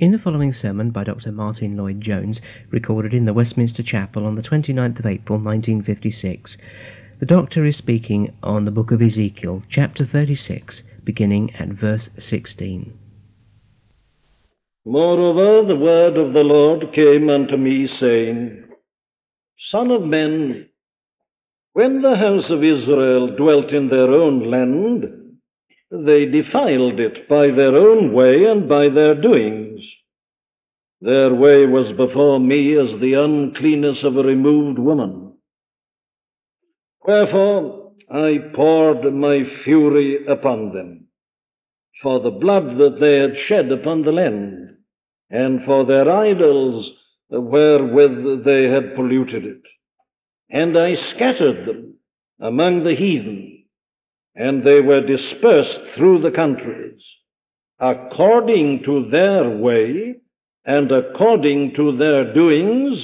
In the following sermon by Dr. Martyn Lloyd-Jones, recorded in the Westminster Chapel on the 29th of April 1956, the doctor is speaking on the book of Ezekiel, chapter 36, beginning at verse 16. Moreover, the word of the Lord came unto me, saying, Son of man, when the house of Israel dwelt in their own land, they defiled it by their own way and by their doings. Their way was before me as the uncleanness of a removed woman. Wherefore I poured my fury upon them, for the blood that they had shed upon the land, and for their idols wherewith they had polluted it. And I scattered them among the heathen, and they were dispersed through the countries, according to their way, and according to their doings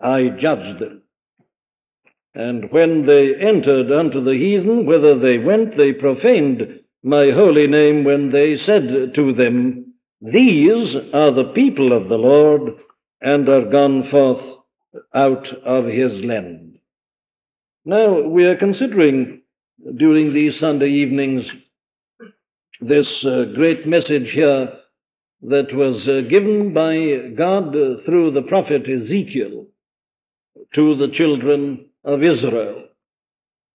I judged them. And when they entered unto the heathen, whither they went, they profaned my holy name when they said to them, These are the people of the Lord, and are gone forth out of his land. Now we are considering, during these Sunday evenings, this great message here that was given by God through the prophet Ezekiel to the children of Israel.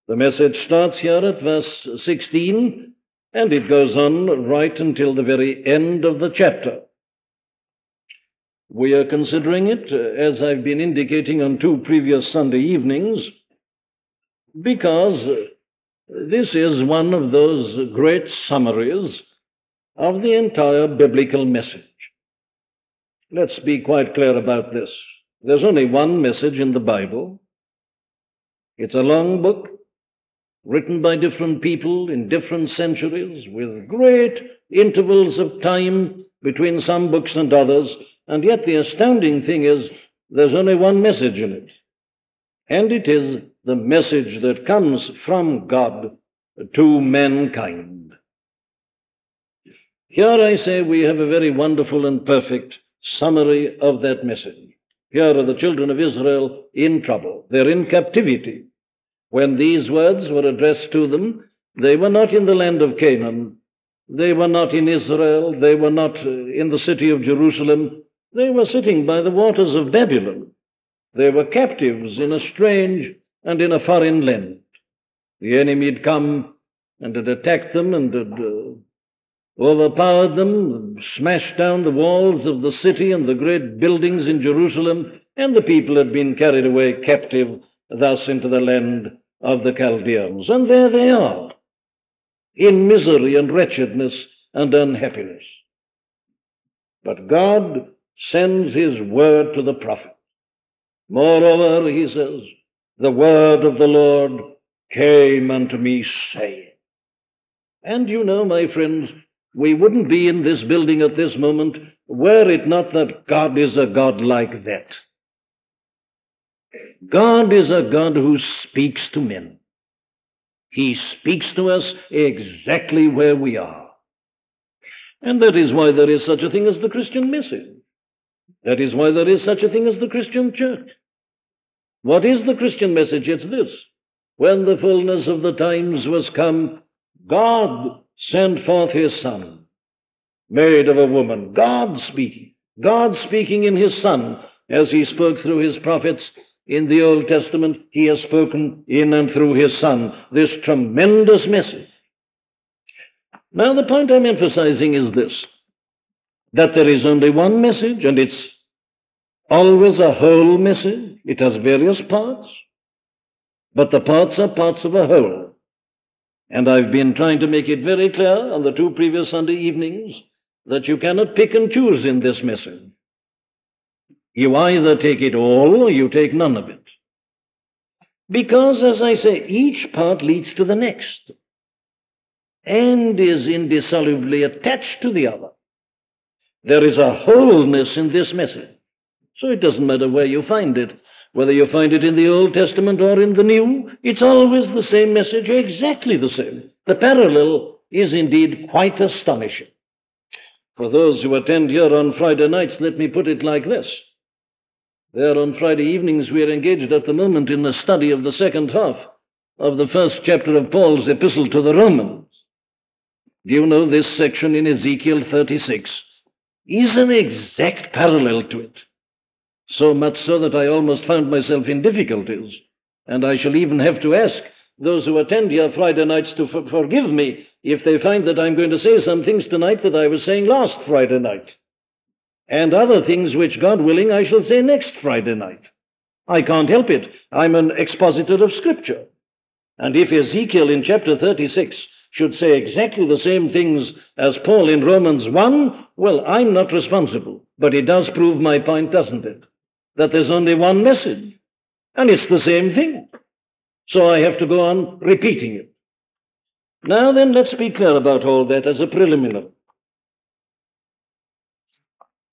The message starts here at verse 16, and it goes on right until the very end of the chapter. We are considering it, as I've been indicating on two previous Sunday evenings, because this is one of those great summaries of the entire biblical message. Let's be quite clear about this. There's only one message in the Bible. It's a long book, written by different people in different centuries, with great intervals of time between some books and others, and yet the astounding thing is there's only one message in it, and it is the message that comes from God to mankind. Here I say we have a very wonderful and perfect summary of that message. Here are the children of Israel in trouble. They're in captivity. When these words were addressed to them, they were not in the land of Canaan. They were not in Israel. They were not in the city of Jerusalem. They were sitting by the waters of Babylon. They were captives in a strange and in a foreign land. The enemy had come and had attacked them and had overpowered them, smashed down the walls of the city and the great buildings in Jerusalem, and the people had been carried away captive, thus into the land of the Chaldeans. And there they are, in misery and wretchedness and unhappiness. But God sends his word to the prophet. Moreover, he says, the word of the Lord came unto me, saying. And you know, my friends, we wouldn't be in this building at this moment were it not that God is a God like that. God is a God who speaks to men. He speaks to us exactly where we are. And that is why there is such a thing as the Christian message. That is why there is such a thing as the Christian church. What is the Christian message? It's this. When the fullness of the times was come, God sent forth his Son, made of a woman. God speaking in his Son. As he spoke through his prophets in the Old Testament, he has spoken in and through his Son. This tremendous message. Now, the point I'm emphasizing is this, that there is only one message, and it's always a whole message. It has various parts, but the parts are parts of a whole. And I've been trying to make it very clear on the two previous Sunday evenings that you cannot pick and choose in this message. You either take it all or you take none of it. Because, as I say, each part leads to the next and is indissolubly attached to the other. There is a wholeness in this message. So it doesn't matter where you find it. Whether you find it in the Old Testament or in the New, it's always the same message, exactly the same. The parallel is indeed quite astonishing. For those who attend here on Friday nights, let me put it like this. There on Friday evenings we are engaged at the moment in the study of the second half of the first chapter of Paul's epistle to the Romans. Do you know this section in Ezekiel 36 is an exact parallel to it? So much so that I almost found myself in difficulties, and I shall even have to ask those who attend here Friday nights to forgive me if they find that I'm going to say some things tonight that I was saying last Friday night, and other things which, God willing, I shall say next Friday night. I can't help it. I'm an expositor of Scripture. And if Ezekiel in chapter 36 should say exactly the same things as Paul in Romans 1, well, I'm not responsible. But it does prove my point, doesn't it? That there's only one message, and it's the same thing. So I have to go on repeating it. Now then, let's be clear about all that as a preliminary.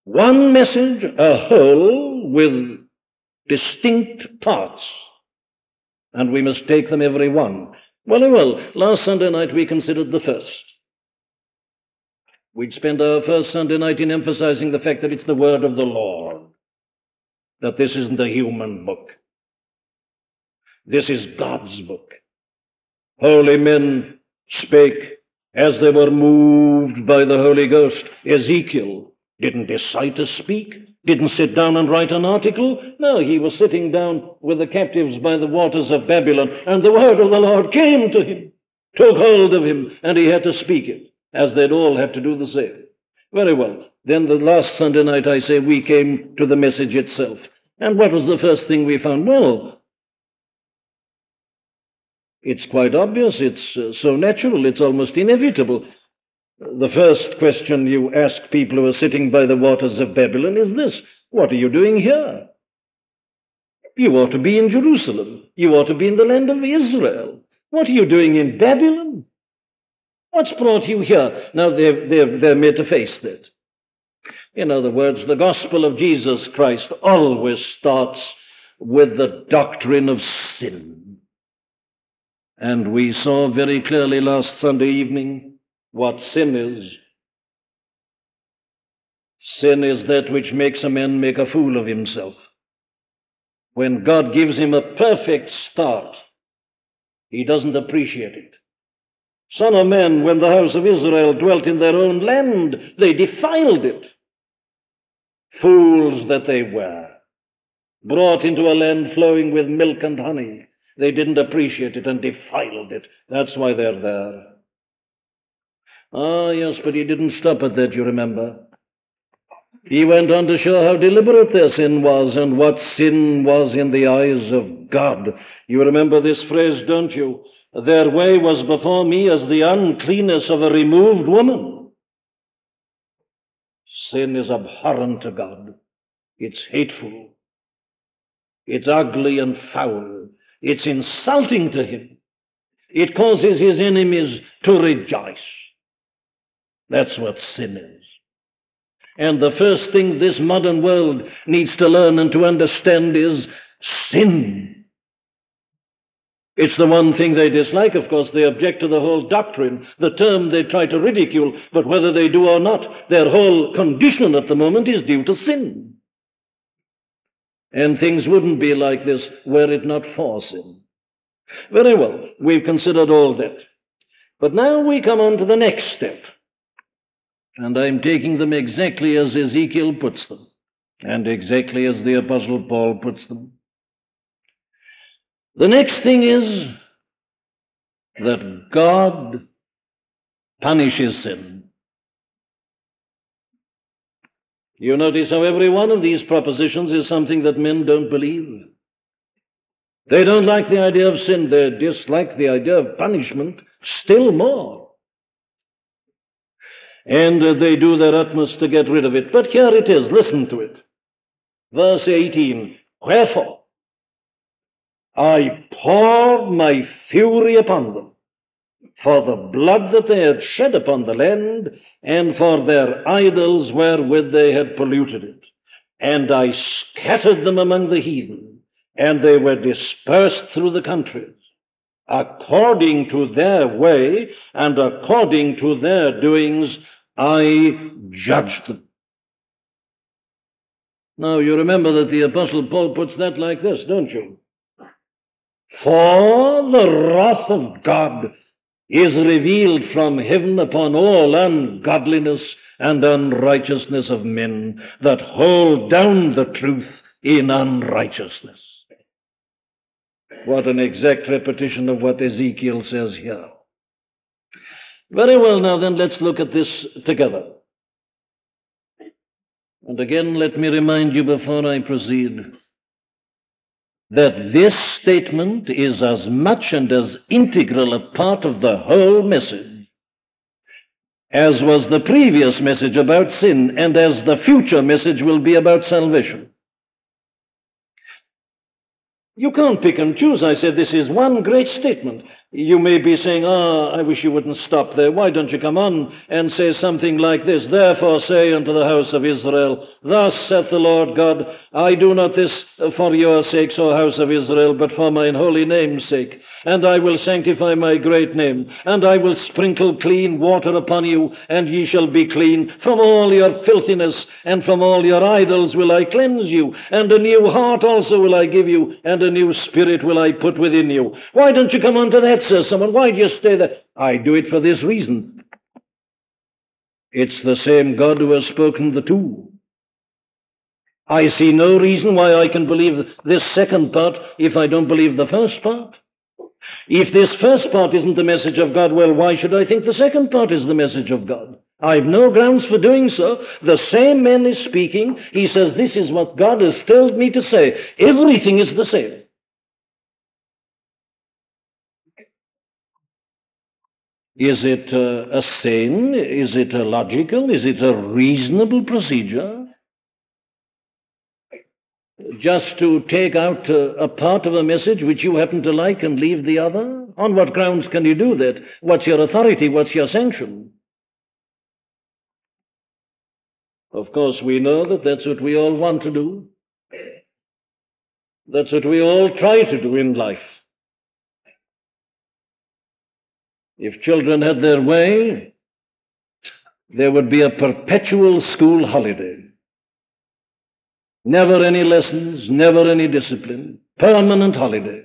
One message, a whole, with distinct parts. And we must take them every one. Well, last Sunday night we considered the first. We'd spent our first Sunday night in emphasizing the fact that it's the word of the Lord. That this isn't a human book. This is God's book. Holy men spake as they were moved by the Holy Ghost. Ezekiel didn't decide to speak, didn't sit down and write an article. No, he was sitting down with the captives by the waters of Babylon, and the word of the Lord came to him, took hold of him, and he had to speak it, as they'd all have to do the same. Very well. Then the last Sunday night, I say, we came to the message itself. And what was the first thing we found? Well, it's quite obvious. It's so natural. It's almost inevitable. The first question you ask people who are sitting by the waters of Babylon is this: what are you doing here? You ought to be in Jerusalem. You ought to be in the land of Israel. What are you doing in Babylon? What's brought you here? Now, they're made to face that. In other words, the gospel of Jesus Christ always starts with the doctrine of sin. And we saw very clearly last Sunday evening what sin is. Sin is that which makes a man make a fool of himself. When God gives him a perfect start, he doesn't appreciate it. Son of man, when the house of Israel dwelt in their own land, they defiled it. Fools that they were, brought into a land flowing with milk and honey. They didn't appreciate it and defiled it. That's why they're there. Ah, yes, but he didn't stop at that, you remember. He went on to show how deliberate their sin was and what sin was in the eyes of God. You remember this phrase, don't you? Their way was before me as the uncleanness of a removed woman. Sin is abhorrent to God. It's hateful. It's ugly and foul. It's insulting to him. It causes his enemies to rejoice. That's what sin is. And the first thing this modern world needs to learn and to understand is sin. It's the one thing they dislike, of course. They object to the whole doctrine, the term they try to ridicule, but whether they do or not, their whole condition at the moment is due to sin. And things wouldn't be like this were it not for sin. Very well, we've considered all that. But now we come on to the next step. And I'm taking them exactly as Ezekiel puts them, and exactly as the Apostle Paul puts them. The next thing is that God punishes sin. You notice how every one of these propositions is something that men don't believe. They don't like the idea of sin. They dislike the idea of punishment still more. And they do their utmost to get rid of it. But here it is. Listen to it. Verse 18. Wherefore I poured my fury upon them for the blood that they had shed upon the land, and for their idols wherewith they had polluted it. And I scattered them among the heathen, and they were dispersed through the countries, according to their way and according to their doings. I judged them. Now, you remember that the Apostle Paul puts that like this, don't you? For the wrath of God is revealed from heaven upon all ungodliness and unrighteousness of men that hold down the truth in unrighteousness. What an exact repetition of what Ezekiel says here. Very well, now then, let's look at this together. And again, let me remind you before I proceed that this statement is as much and as integral a part of the whole message as was the previous message about sin and as the future message will be about salvation. You can't pick and choose. I said, this is one great statement. You may be saying, I wish you wouldn't stop there. Why don't you come on and say something like this? Therefore say unto the house of Israel, thus saith the Lord God, I do not this for your sakes, O house of Israel, but for mine holy name's sake. And I will sanctify my great name, and I will sprinkle clean water upon you, and ye shall be clean. From all your filthiness and from all your idols will I cleanse you, and a new heart also will I give you, and a new spirit will I put within you. Why don't you come on to that? Says someone, why do you stay there? I do it for this reason. It's the same God who has spoken the two. I see no reason why I can believe this second part if I don't believe the first part. If this first part isn't the message of God, well, why should I think the second part is the message of God? I've no grounds for doing so. The same man is speaking. He says, this is what God has told me to say. Everything is the same. Is it a sane? Is it a logical? Is it a reasonable procedure just to take out a part of a message which you happen to like and leave the other? On what grounds can you do that? What's your authority? What's your sanction? Of course, we know that that's what we all want to do. That's what we all try to do in life. If children had their way, there would be a perpetual school holiday. Never any lessons, never any discipline. Permanent holiday.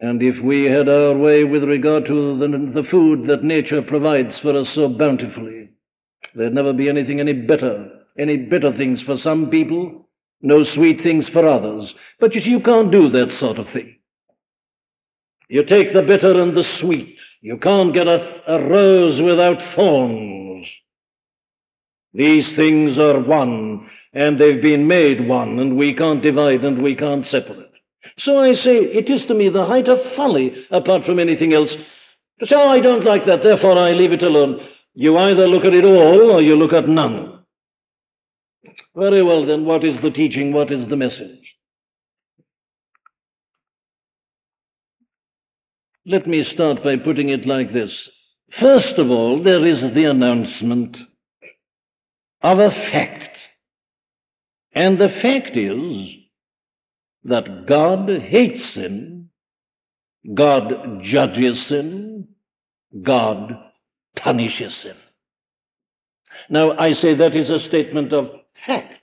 And if we had our way with regard to the food that nature provides for us so bountifully, there'd never be anything any better things for some people, no sweet things for others. But you see, you can't do that sort of thing. You take the bitter and the sweet. You can't get a rose without thorns. These things are one, and they've been made one, and we can't divide and we can't separate. So I say, it is to me the height of folly, apart from anything else, to say, I don't like that, therefore I leave it alone. You either look at it all or you look at none. Very well then, what is the teaching? What is the message? Let me start by putting it like this. First of all, there is the announcement of a fact. And the fact is that God hates sin, God judges sin, God punishes sin. Now, I say that is a statement of fact.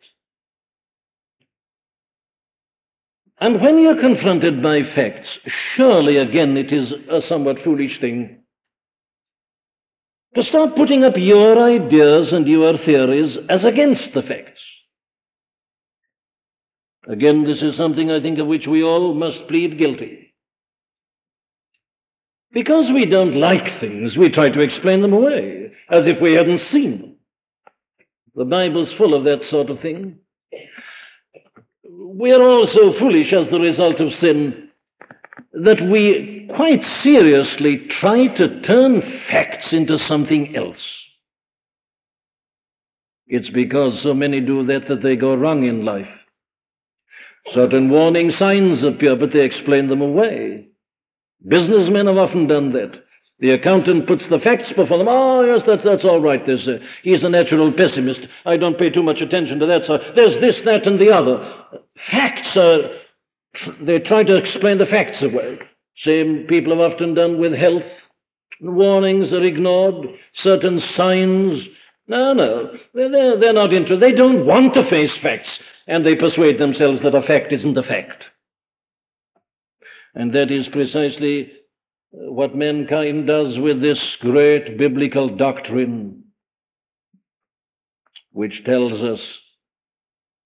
And when you're confronted by facts, surely again it is a somewhat foolish thing to start putting up your ideas and your theories as against the facts. Again, this is something I think of which we all must plead guilty. Because we don't like things, we try to explain them away, as if we hadn't seen them. The Bible's full of that sort of thing. We are all so foolish as the result of sin that we quite seriously try to turn facts into something else. It's because so many do that they go wrong in life. Certain warning signs appear, but they explain them away. Businessmen have often done that. The accountant puts the facts before them. Oh, yes, that's all right. He's a natural pessimist. I don't pay too much attention to that. So there's this, that, and the other. Facts are... They try to explain the facts away. Same people have often done with health, warnings are ignored, certain signs. No, they're not interested. They don't want to face facts, and they persuade themselves that a fact isn't a fact. And that is precisely what mankind does with this great biblical doctrine, which tells us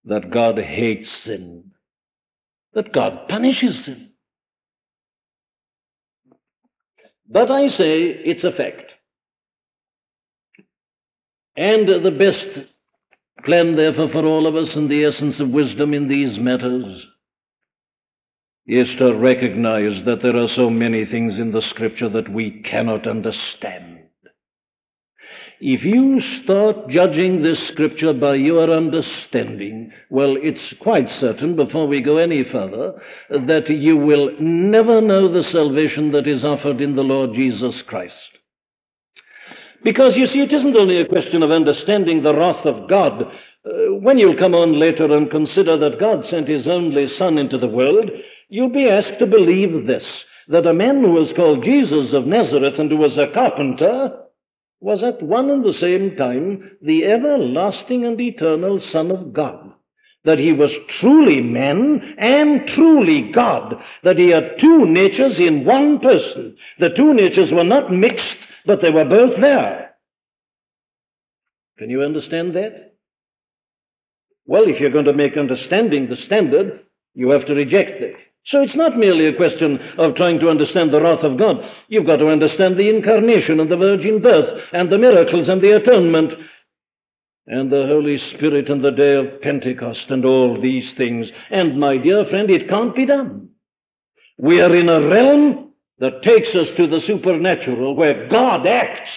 that God hates sin, that God punishes sin. But I say it's a fact. And the best plan, therefore, for all of us in the essence of wisdom in these matters is to recognize that there are so many things in the Scripture that we cannot understand. If you start judging this Scripture by your understanding, well, it's quite certain, before we go any further, that you will never know the salvation that is offered in the Lord Jesus Christ. Because, you see, it isn't only a question of understanding the wrath of God. When you'll come on later and consider that God sent His only Son into the world, you'll be asked to believe this, that a man who was called Jesus of Nazareth and who was a carpenter was at one and the same time the everlasting and eternal Son of God, that He was truly man and truly God, that He had two natures in one person. The two natures were not mixed, but they were both there. Can you understand that? Well, if you're going to make understanding the standard, you have to reject it. So it's not merely a question of trying to understand the wrath of God. You've got to understand the incarnation and the virgin birth and the miracles and the atonement and the Holy Spirit and the day of Pentecost and all these things. And, my dear friend, it can't be done. We are in a realm that takes us to the supernatural where God acts.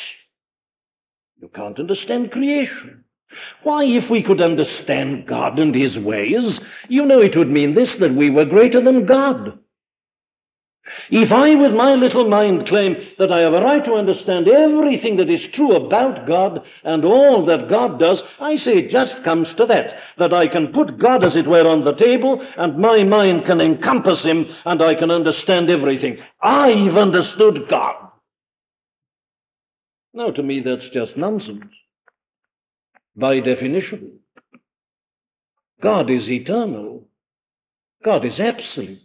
You can't understand creation. Why, if we could understand God and His ways, you know it would mean this, that we were greater than God. If I, with my little mind, claim that I have a right to understand everything that is true about God and all that God does, I say it just comes to that, that I can put God, as it were, on the table, and my mind can encompass Him, and I can understand everything. I've understood God. Now, to me, that's just nonsense. By definition, God is eternal. God is absolute.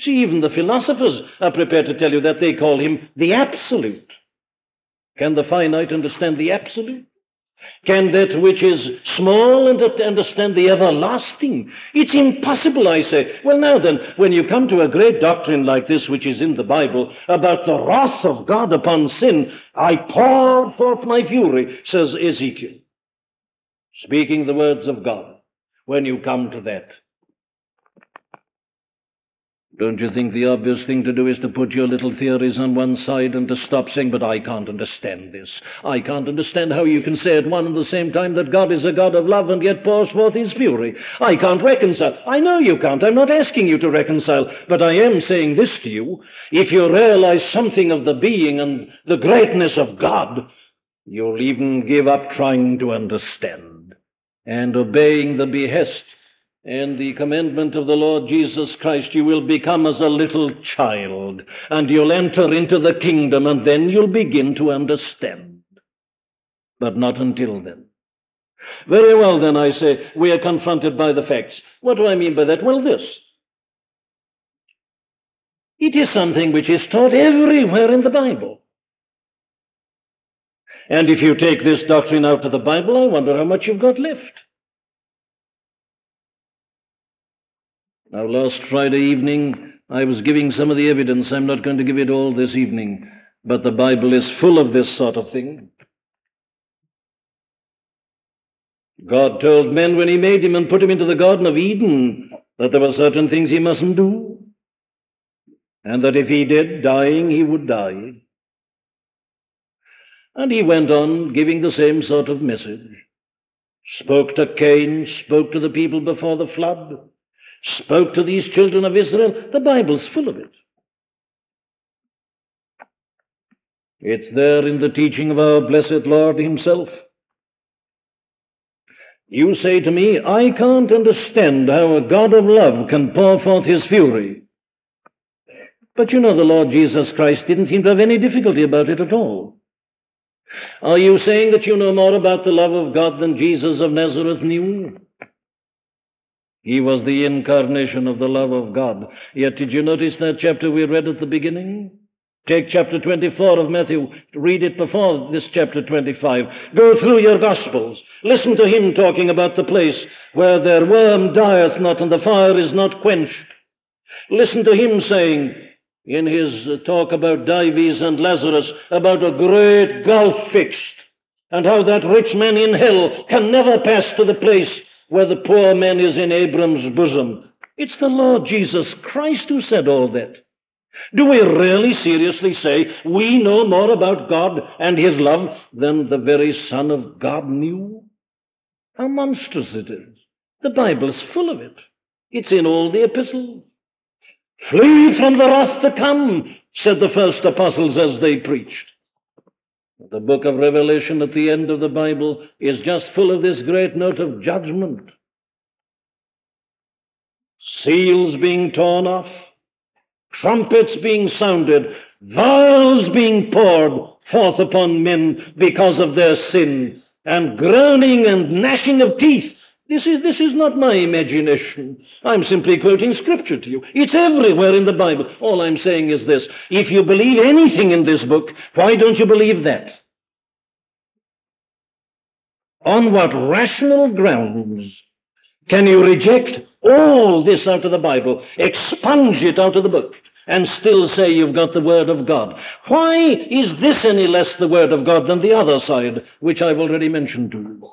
See, even the philosophers are prepared to tell you that. They call Him the absolute. Can the finite understand the absolute? Can that which is small understand the everlasting? It's impossible, I say. Well, now then, when you come to a great doctrine like this, which is in the Bible, about the wrath of God upon sin, I pour forth my fury, says Ezekiel, speaking the words of God. When you come to that, don't you think the obvious thing to do is to put your little theories on one side and to stop saying, but I can't understand this. I can't understand how you can say at one and the same time that God is a God of love and yet pours forth His fury. I can't reconcile. I know you can't. I'm not asking you to reconcile, but I am saying this to you. If you realize something of the being and the greatness of God, you'll even give up trying to understand and obeying the behest and the commandment of the Lord Jesus Christ. You will become as a little child, and you'll enter into the kingdom, and then you'll begin to understand. But not until then. Very well, then, I say, we are confronted by the facts. What do I mean by that? Well, this. It is something which is taught everywhere in the Bible. And if you take this doctrine out of the Bible, I wonder how much you've got left. Now, last Friday evening, I was giving some of the evidence. I'm not going to give it all this evening, but the Bible is full of this sort of thing. God told man when He made him and put him into the Garden of Eden that there were certain things he mustn't do, and that if he did, dying, he would die. And He went on giving the same sort of message. Spoke to Cain, spoke to the people before the flood, spoke to these children of Israel. The Bible's full of it. It's there in the teaching of our blessed Lord Himself. You say to me, I can't understand how a God of love can pour forth His fury. But you know, the Lord Jesus Christ didn't seem to have any difficulty about it at all. Are you saying that you know more about the love of God than Jesus of Nazareth knew? He was the incarnation of the love of God. Yet did you notice that chapter we read at the beginning? Take chapter 24 of Matthew, read it before this chapter 25. Go through your Gospels. Listen to him talking about the place where their worm dieth not and the fire is not quenched. Listen to him saying, in his talk about Dives and Lazarus, about a great gulf fixed, and how that rich man in hell can never pass to the place where the poor man is in Abram's bosom. It's the Lord Jesus Christ who said all that. Do we really seriously say we know more about God and his love than the very Son of God knew? How monstrous it is. The Bible's full of it. It's in all the epistles. Flee from the wrath to come, said the first apostles as they preached. The book of Revelation at the end of the Bible is just full of this great note of judgment. Seals being torn off, trumpets being sounded, vials being poured forth upon men because of their sin, and groaning and gnashing of teeth. This is not my imagination. I'm simply quoting Scripture to you. It's everywhere in the Bible. All I'm saying is this: if you believe anything in this book, why don't you believe that? On what rational grounds can you reject all this out of the Bible, expunge it out of the book, and still say you've got the Word of God? Why is this any less the Word of God than the other side, which I've already mentioned to you?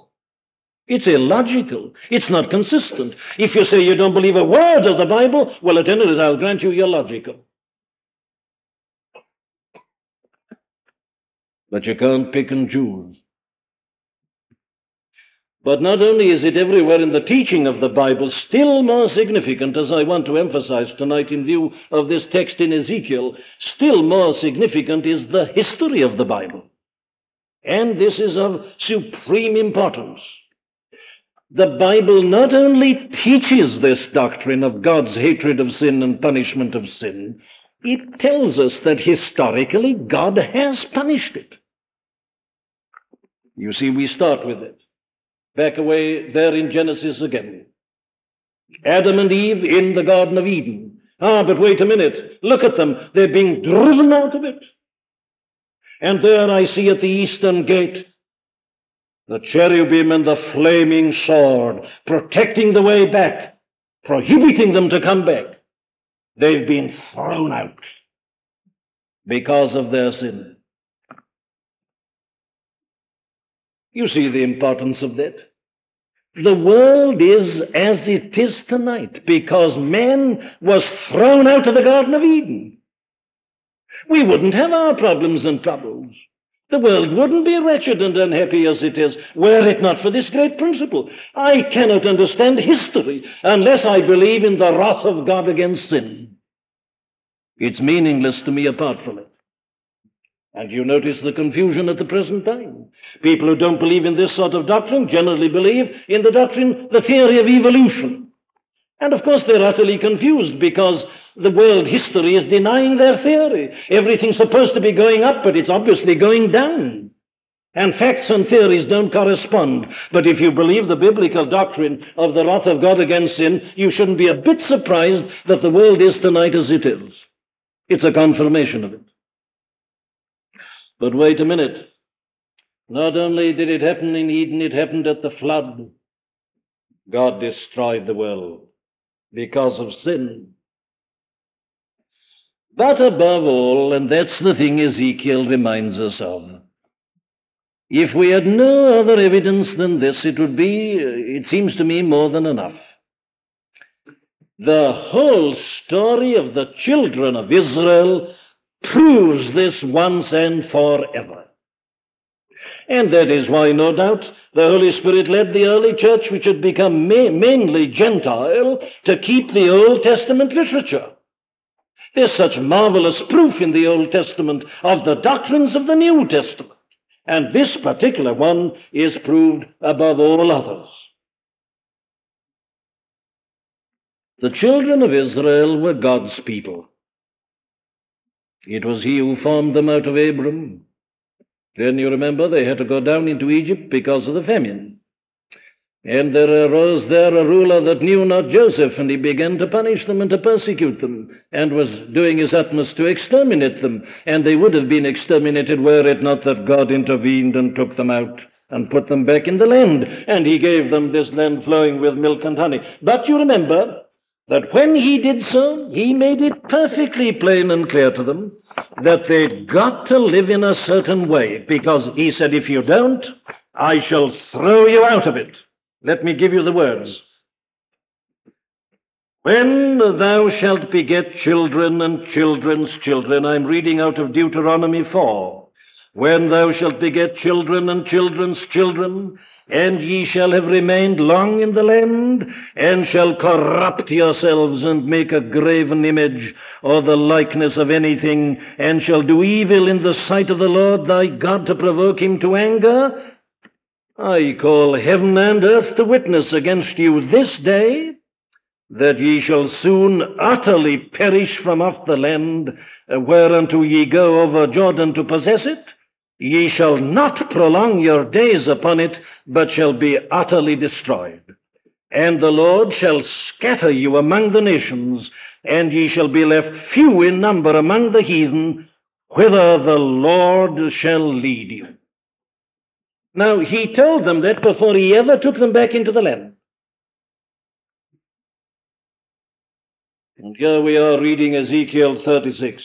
It's illogical. It's not consistent. If you say you don't believe a word of the Bible, well, at any rate, I'll grant you you're logical. But you can't pick and choose. But not only is it everywhere in the teaching of the Bible, still more significant, as I want to emphasize tonight in view of this text in Ezekiel, still more significant is the history of the Bible. And this is of supreme importance. The Bible not only teaches this doctrine of God's hatred of sin and punishment of sin, it tells us that historically God has punished it. You see, we start with it. Back away there in Genesis again. Adam and Eve in the Garden of Eden. Ah, but wait a minute. Look at them. They're being driven out of it. And there I see at the eastern gate the cherubim and the flaming sword, protecting the way back, prohibiting them to come back. They've been thrown out because of their sin. You see the importance of that. The world is as it is tonight because man was thrown out of the Garden of Eden. We wouldn't have our problems and troubles. The world wouldn't be wretched and unhappy as it is, were it not for this great principle. I cannot understand history unless I believe in the wrath of God against sin. It's meaningless to me apart from it. And you notice the confusion at the present time. People who don't believe in this sort of doctrine generally believe in the doctrine, the theory of evolution. And of course they're utterly confused because the world history is denying their theory. Everything's supposed to be going up, but it's obviously going down. And facts and theories don't correspond. But if you believe the biblical doctrine of the wrath of God against sin, you shouldn't be a bit surprised that the world is tonight as it is. It's a confirmation of it. But wait a minute. Not only did it happen in Eden, it happened at the flood. God destroyed the world because of sin. But above all, and that's the thing Ezekiel reminds us of, if we had no other evidence than this, it would be, it seems to me, more than enough. The whole story of the children of Israel proves this once and forever. And that is why, no doubt, the Holy Spirit led the early church, which had become mainly Gentile, to keep the Old Testament literature. There's such marvelous proof in the Old Testament of the doctrines of the New Testament. And this particular one is proved above all others. The children of Israel were God's people. It was he who formed them out of Abram. Then you remember they had to go down into Egypt because of the famine. And there arose there a ruler that knew not Joseph, and he began to punish them and to persecute them, and was doing his utmost to exterminate them. And they would have been exterminated were it not that God intervened and took them out and put them back in the land. And he gave them this land flowing with milk and honey. But you remember that when he did so, he made it perfectly plain and clear to them that they got to live in a certain way, because he said, if you don't, I shall throw you out of it. Let me give you the words. When thou shalt beget children and children's children, I'm reading out of Deuteronomy 4. When thou shalt beget children and children's children, and ye shall have remained long in the land, and shall corrupt yourselves, and make a graven image, or the likeness of anything, and shall do evil in the sight of the Lord thy God to provoke him to anger, I call heaven and earth to witness against you this day, that ye shall soon utterly perish from off the land, whereunto ye go over Jordan to possess it. Ye shall not prolong your days upon it, but shall be utterly destroyed. And the Lord shall scatter you among the nations, and ye shall be left few in number among the heathen, whither the Lord shall lead you. Now, he told them that before he ever took them back into the land. And here we are reading Ezekiel 36.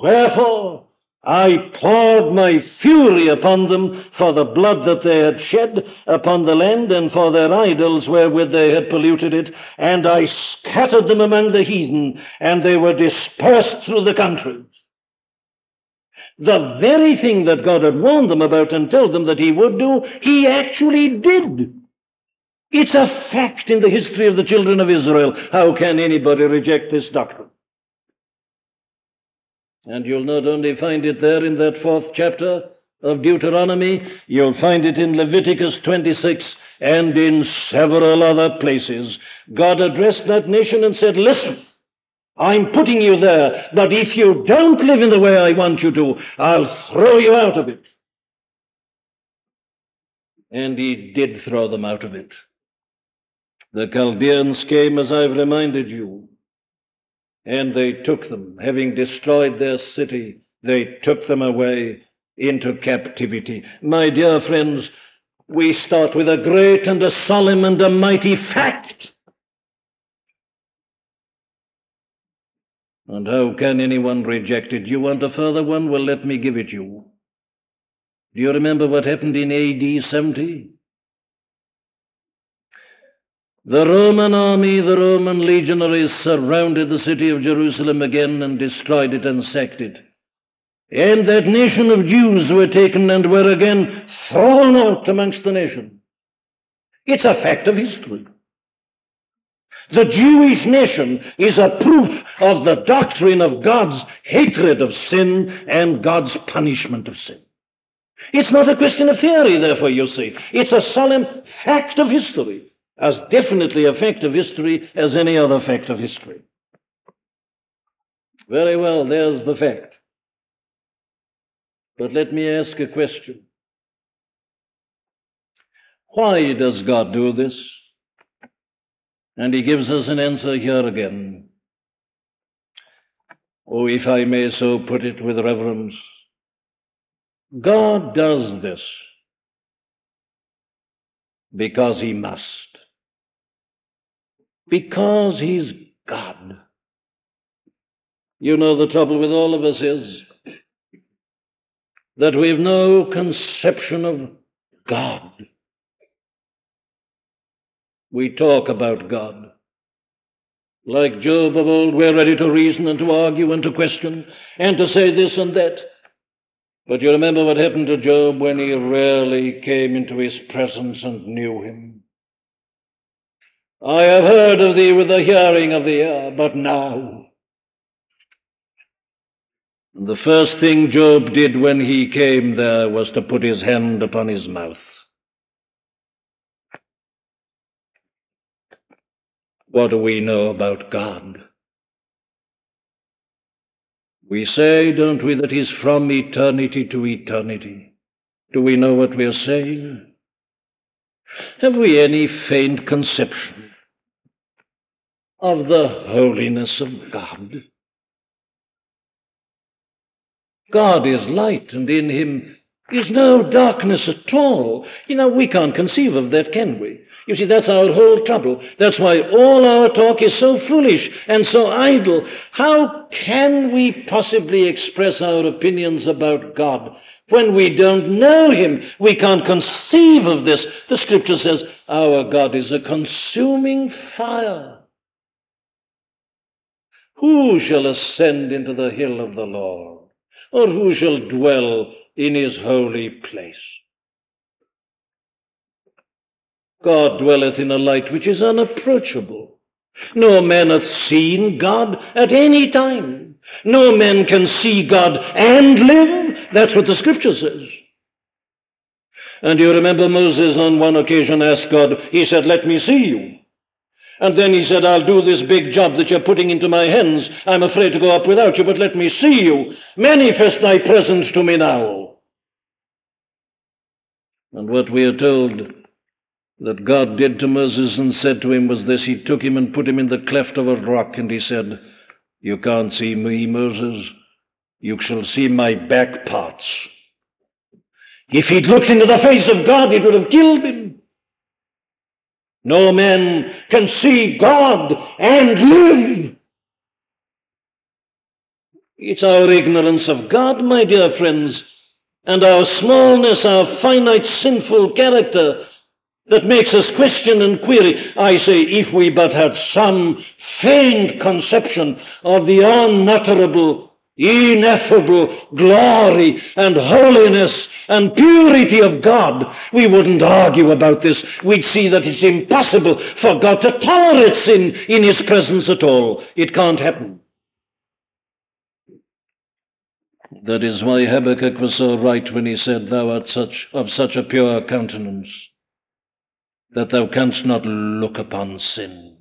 Wherefore I poured my fury upon them for the blood that they had shed upon the land, and for their idols wherewith they had polluted it, and I scattered them among the heathen, and they were dispersed through the countries. The very thing that God had warned them about and told them that he would do, he actually did. It's a fact in the history of the children of Israel. How can anybody reject this doctrine? And you'll not only find it there in that 4th chapter of Deuteronomy, you'll find it in Leviticus 26 and in several other places. God addressed that nation and said, listen, I'm putting you there, but if you don't live in the way I want you to, I'll throw you out of it. And he did throw them out of it. The Chaldeans came, as I've reminded you, and they took them. Having destroyed their city, they took them away into captivity. My dear friends, we start with a great and a solemn and a mighty fact. And how can anyone reject it? You want a further one? Well, let me give it you. Do you remember what happened in A.D. 70? The Roman army, the Roman legionaries surrounded the city of Jerusalem again and destroyed it and sacked it. And that nation of Jews were taken and were again thrown out amongst the nation. It's a fact of history. The Jewish nation is a proof of the doctrine of God's hatred of sin and God's punishment of sin. It's not a question of theory, therefore, you see. It's a solemn fact of history. As definitely a fact of history as any other fact of history. Very well, there's the fact. But let me ask a question. Why does God do this? And he gives us an answer here again. Oh, if I may so put it with reverence, God does this because he must. Because he's God. You know, the trouble with all of us is that we have no conception of God. We talk about God. Like Job of old, we're ready to reason and to argue and to question and to say this and that. But you remember what happened to Job when he really came into his presence and knew him. I have heard of thee with the hearing of the ear, but now. And the first thing Job did when he came there was to put his hand upon his mouth. What do we know about God? We say, don't we, that he's from eternity to eternity. Do we know what we are saying? Have we any faint conception of the holiness of God? God is light, and in him is no darkness at all. You know, we can't conceive of that, can we? You see, that's our whole trouble. That's why all our talk is so foolish and so idle. How can we possibly express our opinions about God when we don't know him? We can't conceive of this. The Scripture says our God is a consuming fire. Who shall ascend into the hill of the Lord? Or who shall dwell in his holy place? God dwelleth in a light which is unapproachable. No man hath seen God at any time. No man can see God and live. That's what the Scripture says. And you remember Moses on one occasion asked God, he said, let me see you. And then he said, I'll do this big job that you're putting into my hands. I'm afraid to go up without you, but let me see you. Manifest thy presence to me now. And what we are told that God did to Moses and said to him was this: he took him and put him in the cleft of a rock, and he said, you can't see me, Moses. You shall see my back parts. If he'd looked into the face of God, it would have killed him. No man can see God and live. It's our ignorance of God, my dear friends, and our smallness, our finite sinful character that makes us question and query. I say, if we but had some faint conception of the unutterable, ineffable glory and holiness and purity of God, we wouldn't argue about this. We'd see that it's impossible for God to tolerate sin in his presence at all. It can't happen. That is why Habakkuk was so right when he said, thou art of such a pure countenance that thou canst not look upon sin.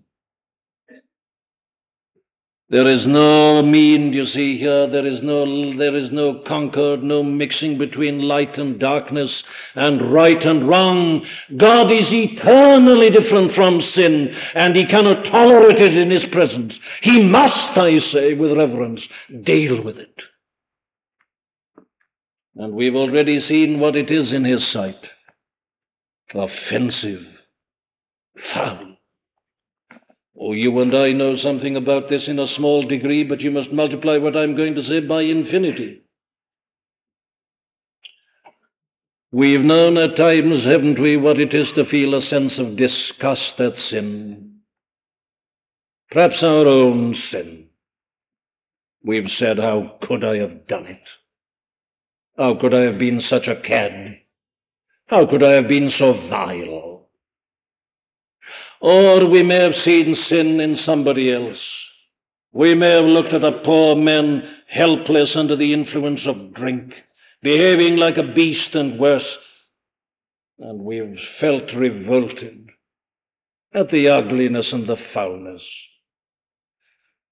There is no mean, you see here, there is no concord, no mixing between light and darkness and right and wrong. God is eternally different from sin, and he cannot tolerate it in his presence. He must, I say, with reverence, deal with it. And we've already seen what it is in his sight. Offensive. Foul. Oh, you and I know something about this in a small degree, but you must multiply what I'm going to say by infinity. We've known at times, haven't we, what it is to feel a sense of disgust at sin. Perhaps our own sin. We've said, how could I have done it? How could I have been such a cad? How could I have been so vile? Or we may have seen sin in somebody else. We may have looked at a poor man, helpless under the influence of drink, behaving like a beast and worse, and we've felt revolted at the ugliness and the foulness.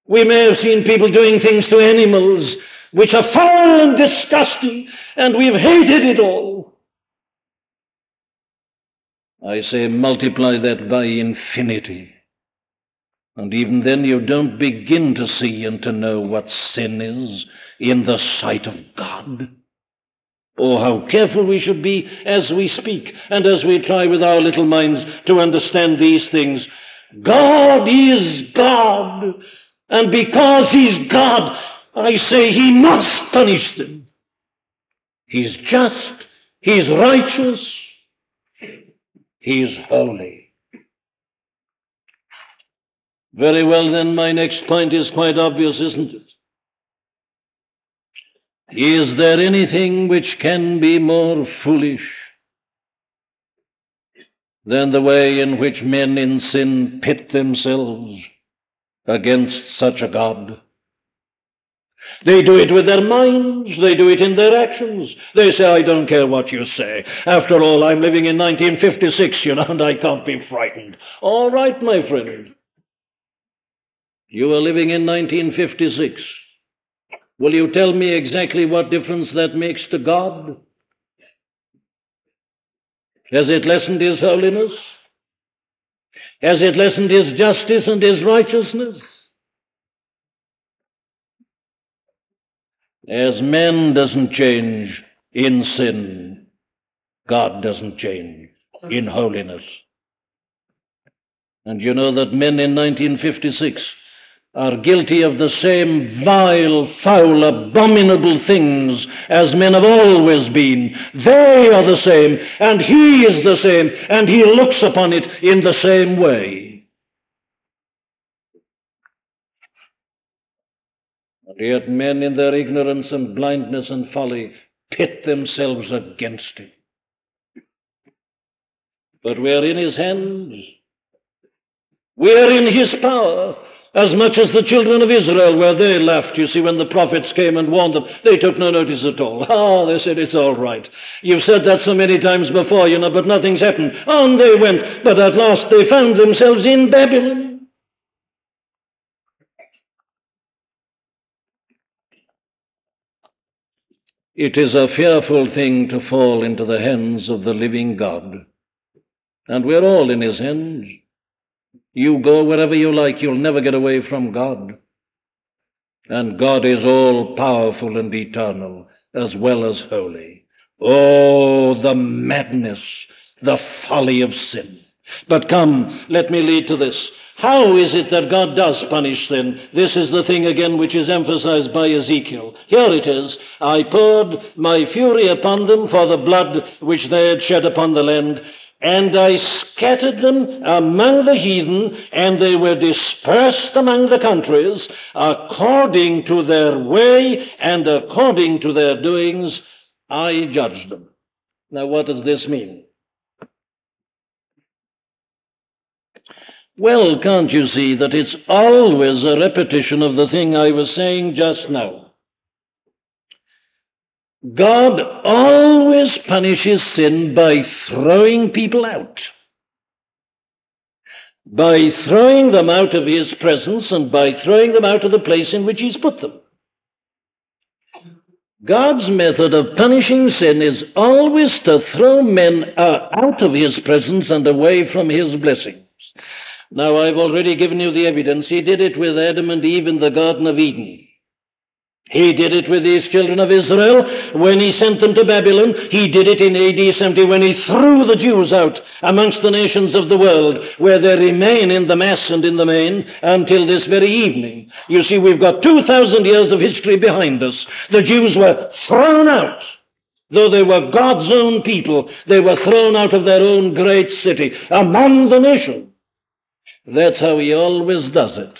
We may have seen people doing things to animals which are foul and disgusting, and we've hated it all. I say multiply that by infinity. And even then you don't begin to see and to know what sin is in the sight of God. Oh, how careful we should be as we speak and as we try with our little minds to understand these things. God is God, and because he's God, I say he must punish them. He's just, he's righteous, he is holy. Very well, then, my next point is quite obvious, isn't it? Is there anything which can be more foolish than the way in which men in sin pit themselves against such a God? They do it with their minds. They do it in their actions. They say, I don't care what you say. After all, I'm living in 1956, you know, and I can't be frightened. All right, my friend. You are living in 1956. Will you tell me exactly what difference that makes to God? Has it lessened his holiness? Has it lessened his justice and his righteousness? As man doesn't change in sin, God doesn't change in holiness. And you know that men in 1956 are guilty of the same vile, foul, abominable things as men have always been. They are the same, and he is the same, and he looks upon it in the same way. And yet men in their ignorance and blindness and folly pit themselves against him. But we are in his hands. We are in his power. As much as the children of Israel, where they laughed, you see, when the prophets came and warned them, they took no notice at all. Ah, they said, it's all right. You've said that so many times before, you know, but nothing's happened. On they went, but at last they found themselves in Babylon. It is a fearful thing to fall into the hands of the living God. And we're all in his hands. You go wherever you like, you'll never get away from God. And God is all-powerful and eternal, as well as holy. Oh, the madness, the folly of sin. But come, let me lead to this. How is it that God does punish sin? This is the thing again which is emphasized by Ezekiel. Here it is. I poured my fury upon them for the blood which they had shed upon the land, and I scattered them among the heathen, and they were dispersed among the countries according to their way and according to their doings. I judged them. Now, what does this mean? Well, can't you see that it's always a repetition of the thing I was saying just now? God always punishes sin by throwing people out, by throwing them out of his presence and by throwing them out of the place in which he's put them. God's method of punishing sin is always to throw men out of his presence and away from his blessings. Now, I've already given you the evidence. He did it with Adam and Eve in the Garden of Eden. He did it with these children of Israel when he sent them to Babylon. He did it in AD 70 when he threw the Jews out amongst the nations of the world, where they remain in the mass and in the main until this very evening. You see, we've got 2,000 years of history behind us. The Jews were thrown out. Though they were God's own people, they were thrown out of their own great city among the nations. That's how he always does it.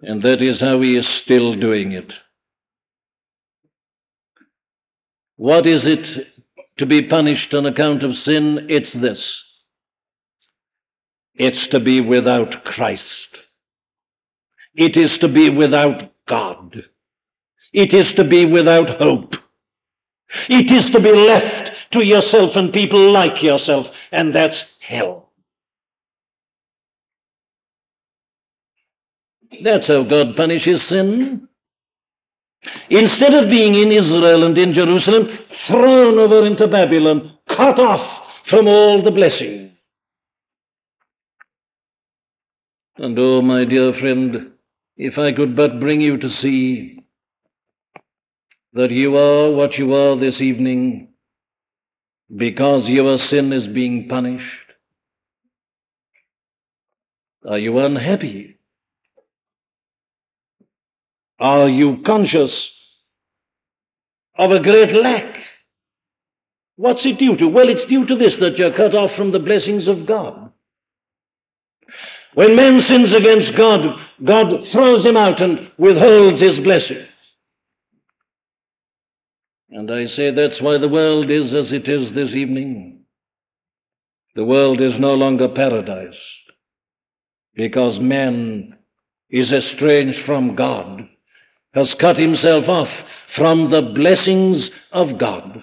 And that is how he is still doing it. What is it to be punished on account of sin? It's this. It's to be without Christ. It is to be without God. It is to be without hope. It is to be left to yourself and people like yourself, and that's hell. That's how God punishes sin. Instead of being in Israel and in Jerusalem, thrown over into Babylon, cut off from all the blessing. And oh, my dear friend, if I could but bring you to see that you are what you are this evening because your sin is being punished. Are you unhappy? Are you conscious of a great lack? What's it due to? Well, it's due to this, that you're cut off from the blessings of God. When man sins against God, God throws him out and withholds his blessing. And I say that's why the world is as it is this evening. The world is no longer paradise, because man is estranged from God, has cut himself off from the blessings of God.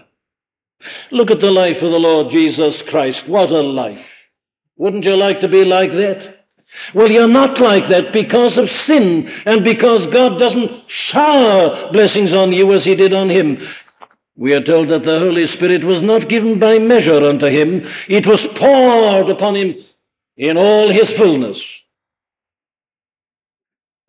Look at the life of the Lord Jesus Christ. What a life. Wouldn't you like to be like that? Well, you're not like that because of sin and because God doesn't shower blessings on you as he did on him. We are told that the Holy Spirit was not given by measure unto him. It was poured upon him in all his fullness.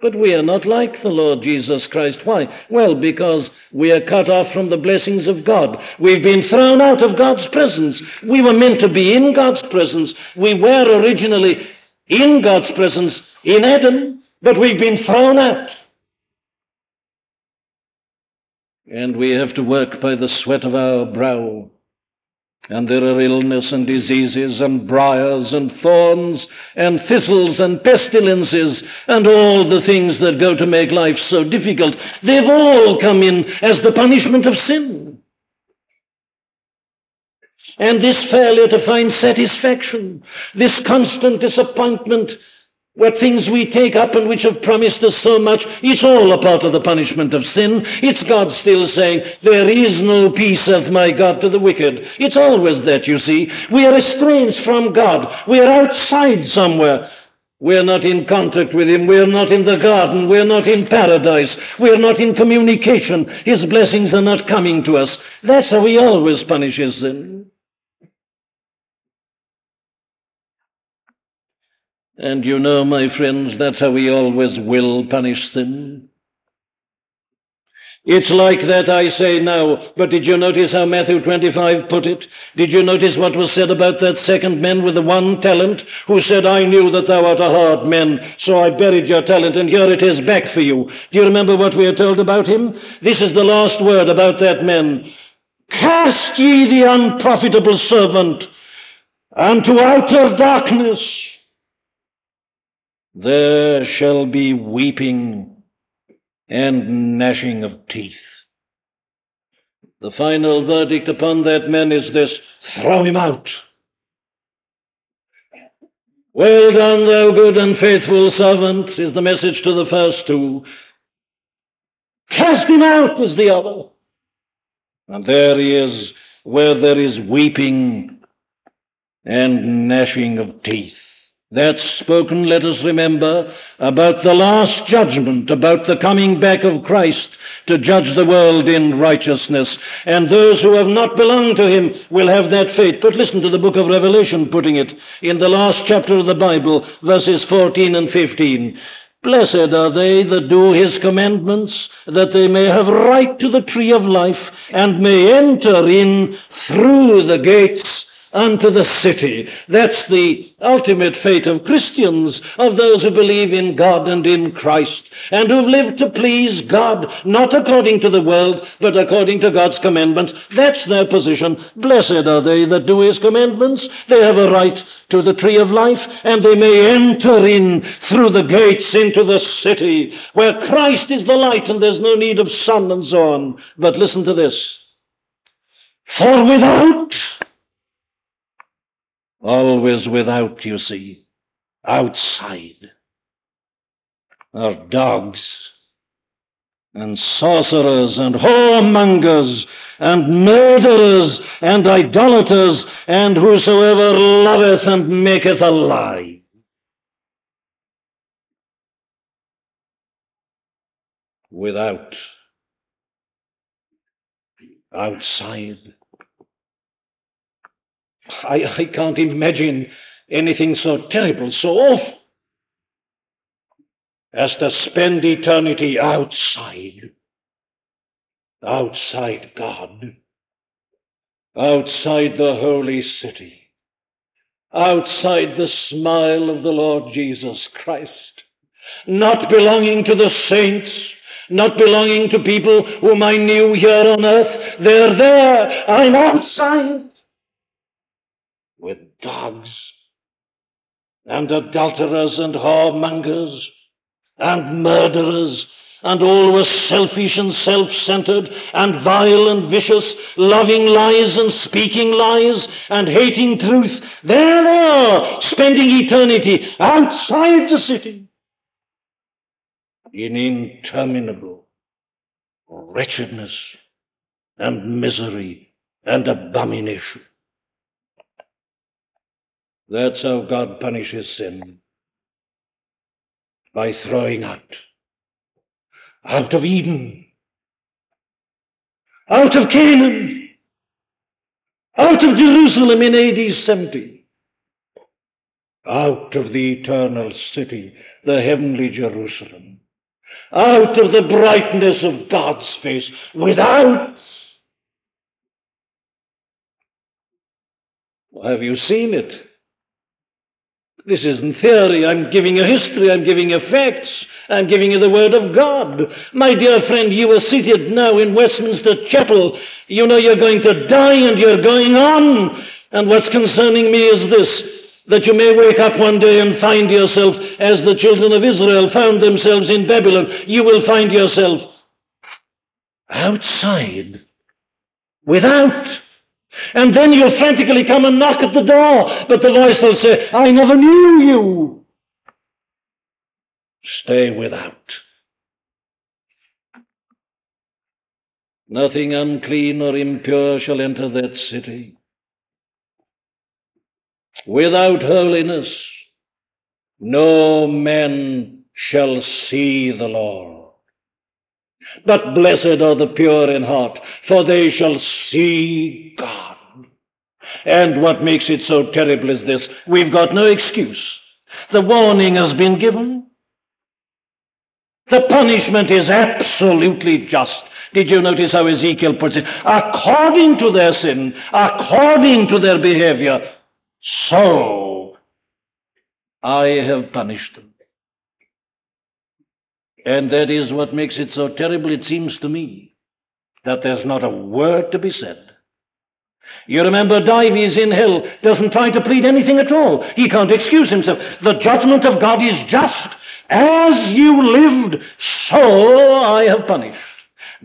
But we are not like the Lord Jesus Christ. Why? Well, because we are cut off from the blessings of God. We've been thrown out of God's presence. We were meant to be in God's presence. We were originally in God's presence in Adam, but we've been thrown out. And we have to work by the sweat of our brow. And there are illness and diseases and briars and thorns and thistles and pestilences and all the things that go to make life so difficult. They've all come in as the punishment of sin. And this failure to find satisfaction, this constant disappointment where things we take up and which have promised us so much, it's all a part of the punishment of sin. It's God still saying, there is no peace, saith my God, to the wicked. It's always that, you see. We are estranged from God. We are outside somewhere. We are not in contact with him. We are not in the garden. We are not in paradise. We are not in communication. His blessings are not coming to us. That's how he always punishes sin. And you know, my friends, that's how we always will punish sin. It's like that, I say now, but did you notice how Matthew 25 put it? Did you notice what was said about that second man with the 1 talent who said, I knew that thou art a hard man, so I buried your talent, and here it is back for you. Do you remember what we are told about him? This is the last word about that man. Cast ye the unprofitable servant unto outer darkness. There shall be weeping and gnashing of teeth. The final verdict upon that man is this, throw him out. Well done, thou good and faithful servant, is the message to the first two. Cast him out is the other. And there he is, where there is weeping and gnashing of teeth. That's spoken, let us remember, about the last judgment, about the coming back of Christ to judge the world in righteousness. And those who have not belonged to him will have that fate. But listen to the book of Revelation putting it in the last chapter of the Bible, verses 14 and 15. Blessed are they that do his commandments, that they may have right to the tree of life, and may enter in through the gates unto the city. That's the ultimate fate of Christians, of those who believe in God and in Christ, and who've lived to please God, not according to the world, but according to God's commandments. That's their position. Blessed are they that do his commandments. They have a right to the tree of life, and they may enter in through the gates into the city, where Christ is the light, and there's no need of sun and so on. But listen to this. For without... always without, you see, outside, are dogs and sorcerers and whoremongers and murderers and idolaters and whosoever loveth and maketh a lie. Without, outside. I can't imagine anything so terrible, so awful, as to spend eternity outside God, outside the holy city, outside the smile of the Lord Jesus Christ, not belonging to the saints, not belonging to people whom I knew here on earth. They're there. I'm outside, with dogs and adulterers and whoremongers and murderers and all who are selfish and self-centered and vile and vicious, loving lies and speaking lies and hating truth. There they are, spending eternity outside the city in interminable wretchedness and misery and abomination. That's how God punishes sin. by throwing out of Eden, out of Canaan, out of Jerusalem in AD 70, out of the eternal city, the heavenly Jerusalem, out of the brightness of God's face, without. Have you seen it? This isn't theory. I'm giving you history. I'm giving you facts. I'm giving you the Word of God. My dear friend, you are seated now in Westminster Chapel. You know you're going to die and you're going on. And what's concerning me is this, that you may wake up one day and find yourself, as the children of Israel found themselves in Babylon, you will find yourself outside, without. And then you'll frantically come and knock at the door, but the voice will say, I never knew you. Stay without. Nothing unclean or impure shall enter that city. Without holiness, no man shall see the Lord. But blessed are the pure in heart, for they shall see God. And what makes it so terrible is this: we've got no excuse. The warning has been given. The punishment is absolutely just. Did you notice how Ezekiel puts it? According to their sin, according to their behavior, so I have punished them. And that is what makes it so terrible, it seems to me, that there's not a word to be said. You remember Dives in hell doesn't try to plead anything at all. He can't excuse himself. The judgment of God is just. As you lived, so I have punished.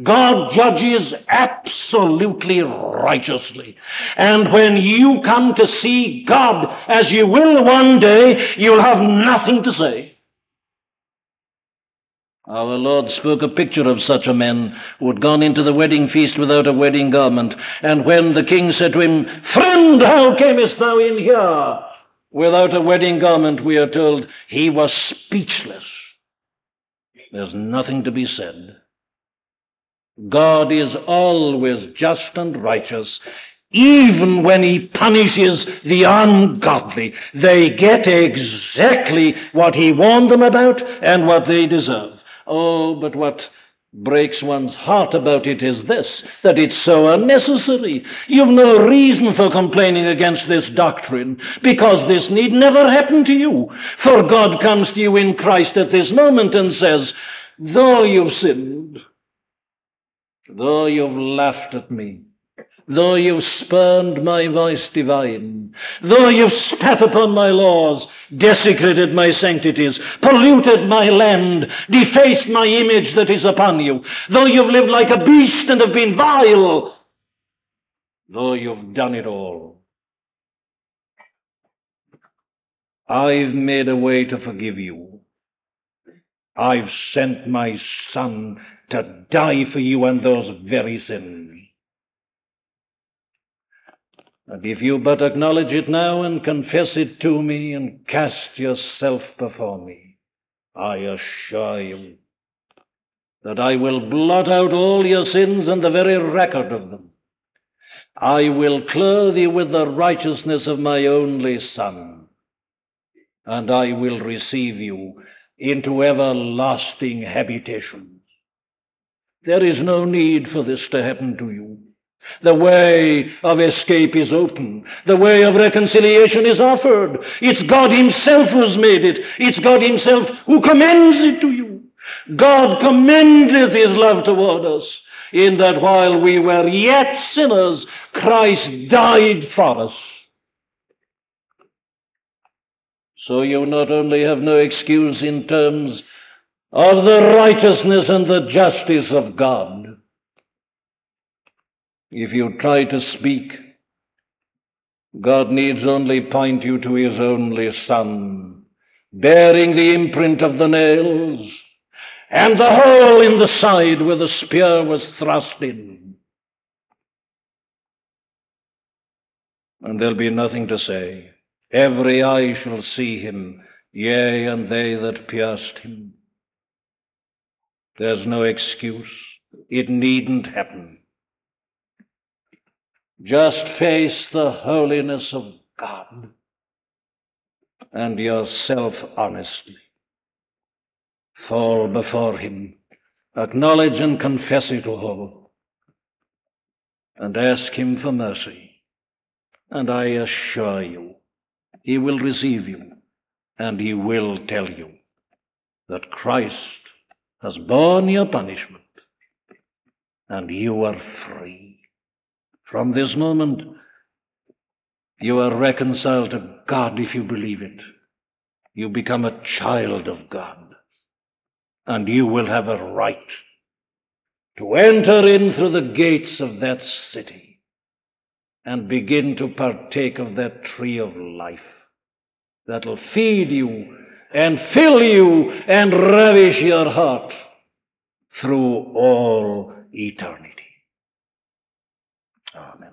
God judges absolutely righteously. And when you come to see God, as you will one day, you'll have nothing to say. Our Lord spoke a picture of such a man who had gone into the wedding feast without a wedding garment. And when the king said to him, Friend, how camest thou in here without a wedding garment? We are told he was speechless. There's nothing to be said. God is always just and righteous. Even when he punishes the ungodly, they get exactly what he warned them about and what they deserve. Oh, but what breaks one's heart about it is this, that it's so unnecessary. You've no reason for complaining against this doctrine, because this need never happen to you. For God comes to you in Christ at this moment and says, though you've sinned, though you've laughed at me, though you've spurned my voice divine, though you've spat upon my laws, desecrated my sanctities, polluted my land, defaced my image that is upon you, though you've lived like a beast and have been vile, though you've done it all, I've made a way to forgive you. I've sent my Son to die for you and those very sins. And if you but acknowledge it now and confess it to me and cast yourself before me, I assure you that I will blot out all your sins and the very record of them. I will clothe you with the righteousness of my only Son, and I will receive you into everlasting habitations. There is no need for this to happen to you. The way of escape is open. The way of reconciliation is offered. It's God himself who's made it. It's God himself who commends it to you. God commendeth his love toward us, in that while we were yet sinners, Christ died for us. So you not only have no excuse in terms of the righteousness and the justice of God, if you try to speak, God needs only point you to his only Son, bearing the imprint of the nails and the hole in the side where the spear was thrust in. And there'll be nothing to say. Every eye shall see him, yea, and they that pierced him. There's no excuse. It needn't happen. Just face the holiness of God and yourself honestly. Fall before him. Acknowledge and confess it all. And ask him for mercy. And I assure you, he will receive you, and he will tell you that Christ has borne your punishment, and you are free. From this moment, you are reconciled to God if you believe it. You become a child of God, and you will have a right to enter in through the gates of that city and begin to partake of that tree of life that'll feed you and fill you and ravish your heart through all eternity. Amen.